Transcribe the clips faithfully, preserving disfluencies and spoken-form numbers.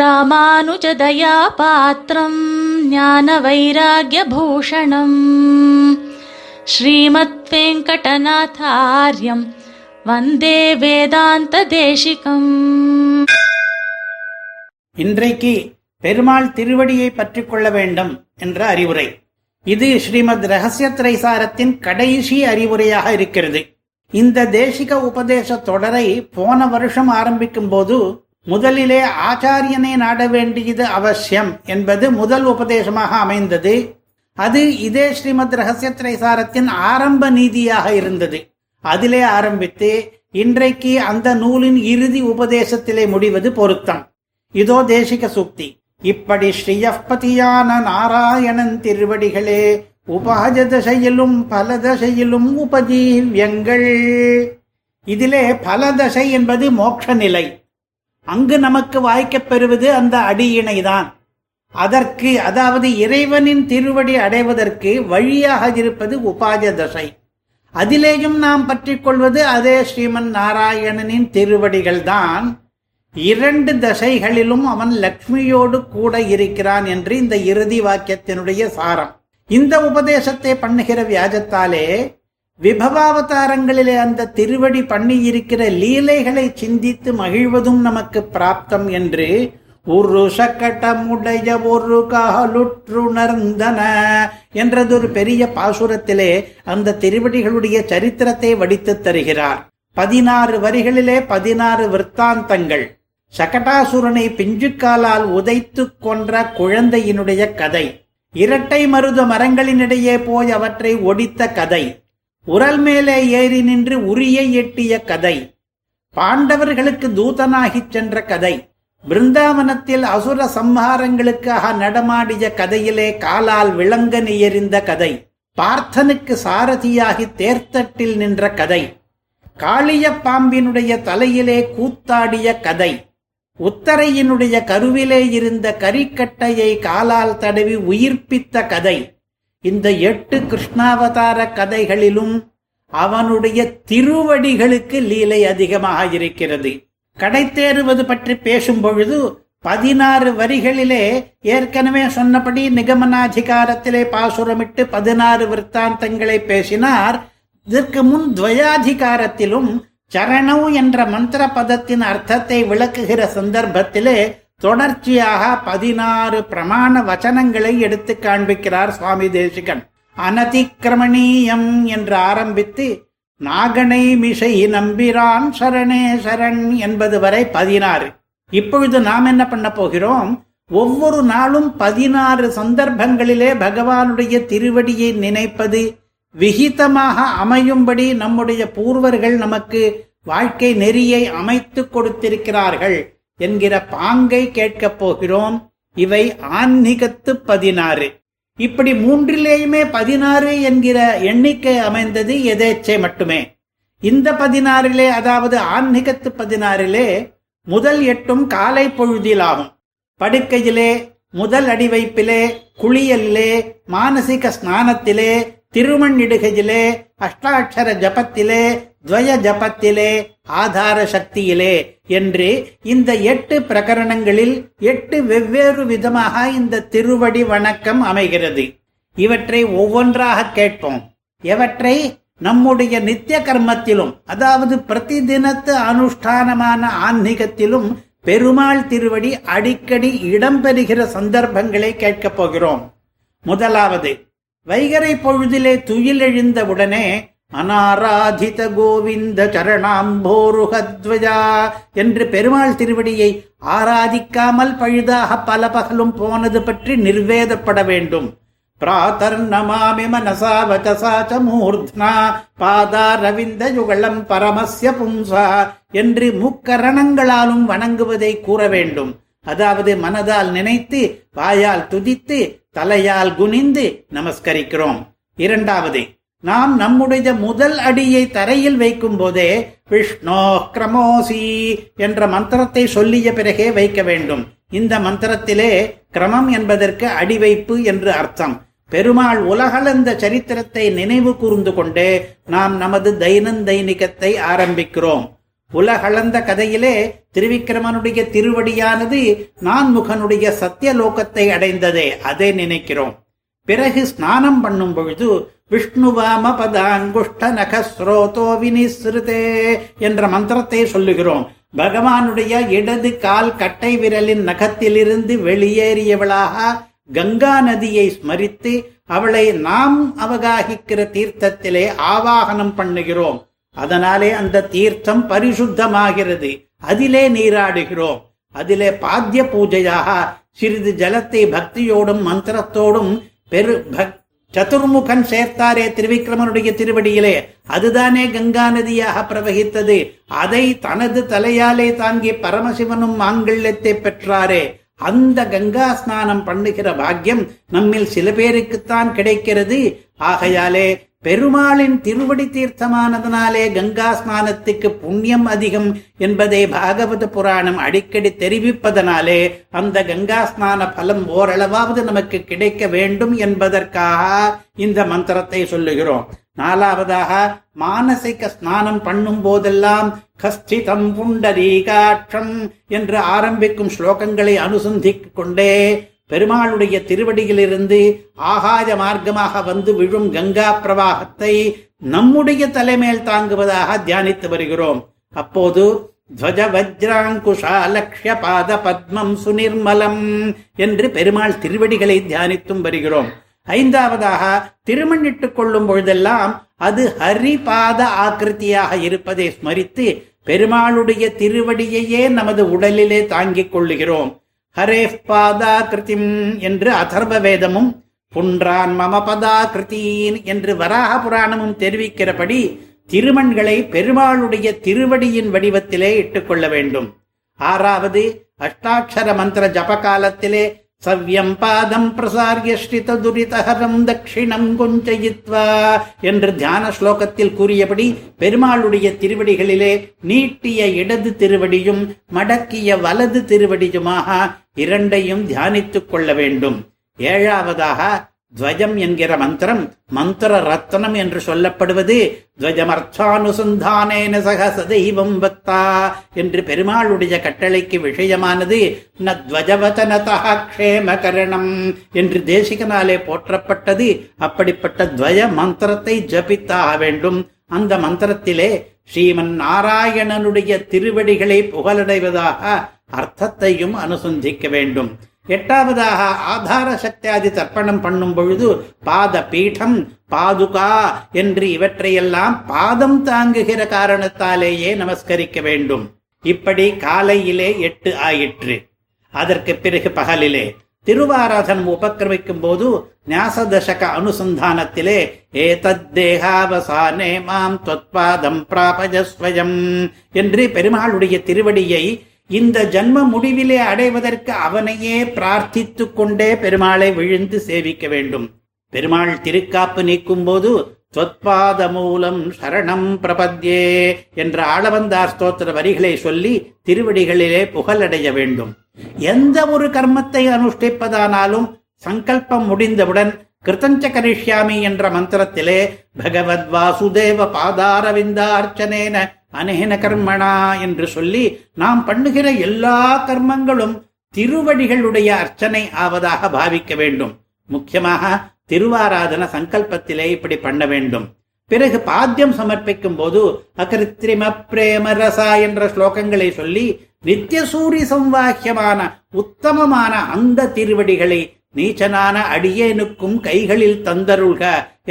ராமானுஜதயா பாத்திரம் ஞான வைராக்ய பூஷணம் ஸ்ரீமத் வெங்கடநாதார்யம் வந்தே வேதாந்த தேசிகம். இன்றைக்கு பெருமாள் திருவடியை பற்றிக் கொள்ள வேண்டும் என்ற அறிவுரை. இது ஸ்ரீமத் ரகஸ்யத் த்ரைசாரத்தின் கடைசி அறிவுரையாக இருக்கிறது. இந்த தேசிக உபதேச தொடரை போன வருஷம் ஆரம்பிக்கும் போது முதலிலே ஆச்சாரியனை நாட வேண்டியது அவசியம் என்பது முதல் உபதேசமாக அமைந்தது. அது இதே ஸ்ரீமத் ரகஸ்யத் த்ரைசாரத்தின் ஆரம்ப நீதியாக இருந்தது. அதிலே ஆரம்பித்து இன்றைக்கு அந்த நூலின் இறுதி உபதேசத்திலே முடிவது பொருத்தம். இதோ தேசிக சூக்தி. இப்படி ஸ்ரீபதியான நாராயணன் திருவடிகளே உபகஜ தசையிலும் பல தசையிலும் உபஜீவ்யங்கள். இதிலே பல தசை என்பது மோட்ச நிலை. அங்கு நமக்கு வாய்க்கப் பெறுவது அந்த அடியினைதான். அதற்கு அதாவது இறைவனின் திருவடி அடைவதற்கு வழியாக இருப்பது உபஜ தசை. அதிலேயும் நாம் பற்றிக் கொள்வது அதே ஸ்ரீமன் நாராயணனின் திருவடிகள் தான். இரண்டு தசைகளிலும் அவன் லக்ஷ்மியோடு கூட இருக்கிறான் என்று இந்த இறுதி வாக்கியத்தினுடைய சாரம். இந்த உபதேசத்தை பண்ணுகிற வியாஜத்தாலே விபவாவதாரங்களிலே அந்த திருவடி பண்ணி இருக்கிற லீலைகளை சிந்தித்து மகிழ்வதும் நமக்கு பிராப்தம் என்று ஒரு சக்கட்டமுடைய ஒரு காலுற்றுணர்ந்தன என்றதொரு பெரிய பாசுரத்திலே அந்த திருவடிகளுடைய சரித்திரத்தை வடித்து தருகிறார். பதினாறு வரிகளிலே பதினாறு விற்த்தாந்தங்கள். சகட்டாசுரனை பிஞ்சுக்காலால் உதைத்து கொன்ற குழந்தையினுடைய கதை, இரட்டை மருத மரங்களினிடையே போய் அவற்றை ஒடித்த கதை, உரல் மேலே ஏறி நின்று உரியை எட்டிய கதை, பாண்டவர்களுக்கு தூதனாகி சென்ற கதை, விருந்தாவனத்தில் அசுர சம்ஹாரங்களுக்காக நடமாடிய கதையிலே காலால் விலங்கனி எறிந்த கதை, பார்த்தனுக்கு சாரதியாகி தேர்தட்டில் நின்ற கதை, காளிய பாம்பினுடைய தலையிலே கூத்தாடிய கதை, உத்தரையினுடைய கருவிலே இருந்த கரிகட்டையை காலால் தடவி உயிர்ப்பித்த கதை. இந்த எட்டு கிருஷ்ணாவதார கதைகளிலும் அவனுடைய திருவடிகளுக்கு லீலை அதிகமாக இருக்கிறது. கடைத்தேறுவது பற்றி பேசும் பொழுது பதினாறு வரிகளிலே ஏற்கனவே சொன்னபடி நிகமனாதிகாரத்திலே பாசுரமிட்டு பதினாறு விற்த்தாந்தங்களை பேசினார். இதற்கு முன் துவயாதிகாரத்திலும் சரணவு என்ற மந்திர பதத்தின் அர்த்தத்தை விளக்குகிற சந்தர்ப்பத்திலே தொடர்ச்சியாக பதினாறு பிரமாண வச்சனங்களை எடுத்து காண்பிக்கிறார் சுவாமி தேசிகன். அனதி கிரமணியம் என்று ஆரம்பித்து நாகனை மிசை நம்பிரான் சரணே சரண் என்பது வரை பதினாறு. இப்பொழுது நாம் என்ன பண்ண போகிறோம்? ஒவ்வொரு நாளும் பதினாறு சந்தர்ப்பங்களிலே பகவானுடைய திருவடியை நினைப்பது விகிதமாக அமையும்படி நம்முடைய பூர்வர்கள் நமக்கு வாழ்க்கை நெறியை அமைத்து கொடுத்திருக்கிறார்கள் என்கிற பாங்கை கேட்கப் போகிறோம். இவை ஆன்மிகத்து பதினாறு. இப்படி மூன்றிலேயுமே பதினாறு என்கிற எண்ணிக்கை அமைந்தது எதேச்சை மட்டுமே. இந்த பதினாறிலே அதாவது ஆன்மிகத்து பதினாறிலே முதல் எட்டும் காலை பொழுதிலாகும். படுக்கையிலே, முதல் அடிவைப்பிலே, குளியலிலே, மானசிக ஸ்நானத்திலே, திருமண்ணிடுகையிலே, அஷ்டாட்சர ஜபத்திலே, துவய ஜபத்திலே, ஆதார சக்தியிலே என்று இந்த எட்டு பிரகரணங்களில் எட்டு வெவ்வேறு விதமாக இந்த திருவடி வணக்கம் அமைகிறது. இவற்றை ஒவ்வொன்றாக கேட்போம். இவற்றை நம்முடைய நித்திய கர்மத்திலும் அதாவது பிரதி தினத்து அனுஷ்டானமான ஆன்மீகத்திலும் பெருமாள் திருவடி அடிக்கடி இடம்பெறுகிற சந்தர்ப்பங்களை கேட்கப் போகிறோம். முதலாவது வைகரை பொழுதிலே துயில் எழுந்த உடனே அனாராதித கோவிந்த சரணாம்போருஹத்வயா என்று பெருமாள் திருவடியை ஆராதிக்காமல் பழுதாக பல பகலும் போனது பற்றி நிர்வேதப்பட வேண்டும். பிராத்தர் நமாமி மனசா வதசாச மூர்த்னா பாதா ரவிந்த யுகலம் பரமசிய பும்சா என்று முக்கரணங்களாலும் வணங்குவதை கூற வேண்டும். அதாவது மனதால் நினைத்து, வாயால் துதித்து, தலையால் குனிந்து நமஸ்கரிக்கிறோம். இரண்டாவது, நாம் நம்முடைய முதல் அடியை தரையில் வைக்கும் போதே விஷ்ணோ க்ரமோசி என்ற மந்திரத்தை சொல்லிய பிறகே வைக்க வேண்டும். இந்த மந்திரத்திலே கிரமம் என்பதற்கு அடிவைப்பு என்று அர்த்தம். பெருமாள் உலகளந்த சரித்திரத்தை நினைவு கூர்ந்து கொண்டே நாம் நமது தைனந்தைனிகத்தை ஆரம்பிக்கிறோம். உலகளந்த கதையிலே திருவிக்ரமனுடைய திருவடியானது நான் முகனுடைய சத்தியலோகத்தை அடைந்ததே, அதை நினைக்கிறோம். பிறகு ஸ்நானம் பண்ணும் பொழுது விஷ்ணுவாம பதாங்குஷ்ட நகஸ்ரோதோ வினிஸ்ருதே என்ற மந்திரத்தை சொல்லுகிறோம். பகவானுடைய இடது கால் கட்டை விரலின் நகத்திலிருந்து வெளியேறியவளாக கங்கா நதியை ஸ்மரித்து அவளை நாம் அவகாகிக்கிற தீர்த்தத்திலே ஆவாகனம் பண்ணுகிறோம். அதனாலே அந்த தீர்த்தம் பரிசுத்தமாகிறது. அதிலே நீராடுகிறோம். அதிலே பாத்திய பூஜையாக சிறிது ஜலத்தை பக்தியோடும் மந்திரத்தோடும் பெரு பக் சதுர்முகன் சேர்த்தாரே திருவிக்ரமனுடைய திருவடியிலே, அதுதானே கங்கா நதியாக பிரவகித்தது. அதை தனது தலையாலே தாங்கி பரமசிவனும் மாங்கல்யத்தை பெற்றாரே. அந்த கங்கா ஸ்நானம் பண்ணுகிற பாக்கியம் நம்மில் சில பேருக்குத்தான் கிடைக்கிறது. ஆகையாலே பெருமாளின் திருவடி தீர்த்தமானதனாலே கங்கா ஸ்நானத்துக்கு புண்ணியம் அதிகம் என்பதை பாகவத புராணம் அடிக்கடி தெரிவிப்பதனாலே அந்த கங்கா ஸ்நான பலம் ஓரளவாவது நமக்கு கிடைக்க வேண்டும் என்பதற்காக இந்த மந்திரத்தை சொல்லுகிறோம். நாலாவதாக மானசிக ஸ்நானம் பண்ணும் போதெல்லாம் கஸ்திதம் புண்டரீகாட்சம் என்று ஆரம்பிக்கும் ஸ்லோகங்களை அனுசந்தித்துக் கொண்டே பெருமாளுடைய திருவடியிலிருந்து ஆகாய மார்க்கமாக வந்து விழும் கங்கா பிரவாகத்தை நம்முடைய தலைமேல் தாங்குவதாக தியானித்து வருகிறோம். அப்போது துவஜ வஜ்ராங்குஷா லக்ஷ்ய பாத பத்மம் சுநிர்மலம் என்று பெருமாள் திருவடிகளை தியானித்தும் வருகிறோம். ஐந்தாவதாக திருமண்ணிட்டுக் கொள்ளும் பொழுதெல்லாம் அது ஹரிபாத ஆக்கிருத்தியாக இருப்பதை ஸ்மரித்து பெருமாளுடைய திருவடியையே நமது உடலிலே தாங்கிக் கொள்ளுகிறோம். ஹரே பாதா கிருத்திம் என்று அதர்வ வேதமும் புன்றான் மம பதா கிருத்தீன் என்று வராக புராணமும் தெரிவிக்கிறபடி திருமண்களை பெருமாளுடைய திருவடியின் வடிவத்திலே இட்டுக்கொள்ள வேண்டும். ஆறாவது அஷ்டாட்சர மந்திர ஜப காலத்திலே சவ்யம் பாதம் பிரசார்ய ஸ்ரித துரிதஹரம் தட்சிணம் குஞ்சயித்வா என்று தியான ஸ்லோகத்தில் கூறியபடி பெருமாளுடைய திருவடிகளிலே நீட்டிய இடது திருவடியும் மடக்கிய வலது திருவடியுமாக இரண்டையும் தியானித்துக் கொள்ள வேண்டும். ஏழாவதாக துவஜம் என்கிற மந்திரம் மந்திர ரத்னம் என்று சொல்லப்படுவது துவஜமர்த்தானுசந்தானேன சக சதைவம் பக்தா என்று பெருமாளுடைய கட்டளைக்கு விஷயமானது. ந துவஜவதனதா க்ஷேம கரணம் என்று தேசிகனாலே போற்றப்பட்டது. அப்படிப்பட்ட துவய மந்திரத்தை ஜபித்தாக வேண்டும். அந்த மந்திரத்திலே ஸ்ரீமன் நாராயணனுடைய திருவடிகளை புகழடைவதாக அர்த்தத்தையும் அனுசந்திக்க வேண்டும். எட்டாவதாக ஆதார சக்தியாதி தர்ப்பணம் பண்ணும் பொழுது பாத பீடம் பாதுகா என்று இவற்றையெல்லாம் பாதம் தாங்குகிற காரணத்தாலேயே நமஸ்கரிக்க வேண்டும். இப்படி காலையிலே எட்டு ஆயிற்று. அதற்கு பிறகு பகலிலே திருவாராதனம் உபக்கிரமிக்கும் போது ஞாச தசக அனுசந்தானத்திலே ஏதத் தேகாவசானே மாம் த்வத்பாதம் பிராபஜஸ்வயம் என்று பெருமாளுடைய திருவடியை இந்த ஜன்ம முடிவிலே அடைவதற்கு அவனையே பிரார்த்தித்துக் கொண்டே பெருமாளை விழுந்து சேவிக்க வேண்டும். பெருமாள் திருக்காப்பு நீக்கும் போது த்வத்பாத மூலம் சரணம் பிரபத்யே என்ற ஆளவந்தார் ஸ்தோத்திர வரிகளை சொல்லி திருவடிகளிலே புகழடைய வேண்டும். எந்த ஒரு கர்மத்தை அனுஷ்டிப்பதானாலும் சங்கல்பம் முடிந்தவுடன் கிருத்தஞ்ச கரிஷ்யாமி என்ற மந்திரத்திலே பகவத் வாசுதேவ பாதாரவிந்தார்ச்சனேன அனேன கர்மணா என்று சொல்லி நாம் பண்ணுகிற எல்லா கர்மங்களும் திருவடிகளுடைய அர்ச்சனை ஆவதாக பாவிக்க வேண்டும். முக்கியமாக திருவாராதன சங்கல்பத்திலே இப்படி பண்ண வேண்டும். பிறகு பாத்தியம் சமர்ப்பிக்கும் போது அகிருத்திரிம பிரேம ரசா என்ற ஸ்லோகங்களை சொல்லி நித்தியசூரி சம்வாக்கியமான உத்தமமான அந்த திருவடிகளை நீச்சனான அடியேனுக்கும் கைகளில் தந்தருள்க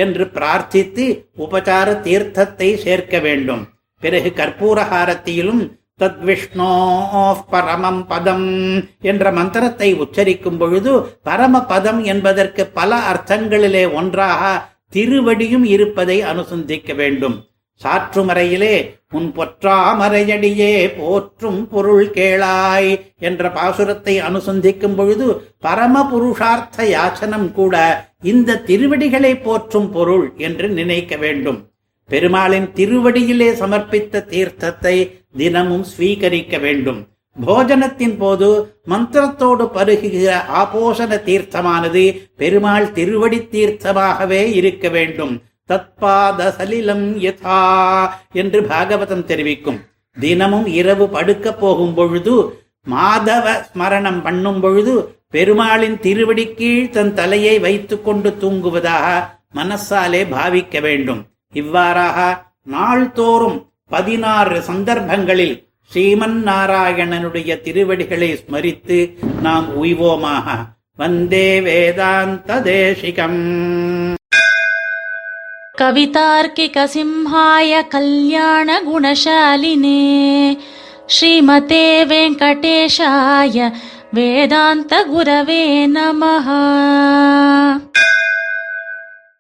என்று பிரார்த்தித்து உபசார தீர்த்தத்தை சேர்க்க வேண்டும். பிறகு கற்பூரஹாரத்தியிலும் தத் விஷ்ணோ பரமம் பதம் என்ற மந்திரத்தை உச்சரிக்கும் பொழுது பரம பதம் என்பதற்கு பல அர்த்தங்களிலே ஒன்றாக திருவடியும் இருப்பதை அனுசந்திக்க வேண்டும். சாற்றுமறையிலே உன் பொற்றாமரையடியே போற்றும் பொருள் கேளாய் என்ற பாசுரத்தை அனுசந்திக்கும் பொழுது பரம புருஷார்த்த யாச்சனம் கூட இந்த திருவடிகளை போற்றும் பொருள் என்று நினைக்க வேண்டும். பெருமாளின் திருவடியிலே சமர்ப்பித்த தீர்த்தத்தை தினமும் ஸ்வீகரிக்க வேண்டும். போஜனத்தின் போது மந்திரத்தோடு பருகுகிற ஆபோஷண தீர்த்தமானது பெருமாள் திருவடி தீர்த்தமாகவே இருக்க வேண்டும். தத்பாத சலிலம் யதா என்று பாகவதம் தெரிவிக்கும். தினமும் இரவு படுக்க போகும் பொழுது மாதவ ஸ்மரணம் பண்ணும் பொழுது பெருமாளின் திருவடி கீழ் தன் தலையை வைத்து கொண்டு தூங்குவதாக மனசாலே பாவிக்க வேண்டும். இவ்வாறாக நாள்தோறும் பதினாறு சந்தர்ப்பங்களில் ஸ்ரீமன் நாராயணனுடைய திருவடிகளை ஸ்மரித்து நாம் உய்வோமாக. வந்தே வேதாந்த தேசிகம். கவிதார்க்கிக சிம்ஹாய கல்யாண குணசாலினே ஸ்ரீமதே வெங்கடேஷாய வேதாந்த குரவே நமஹ.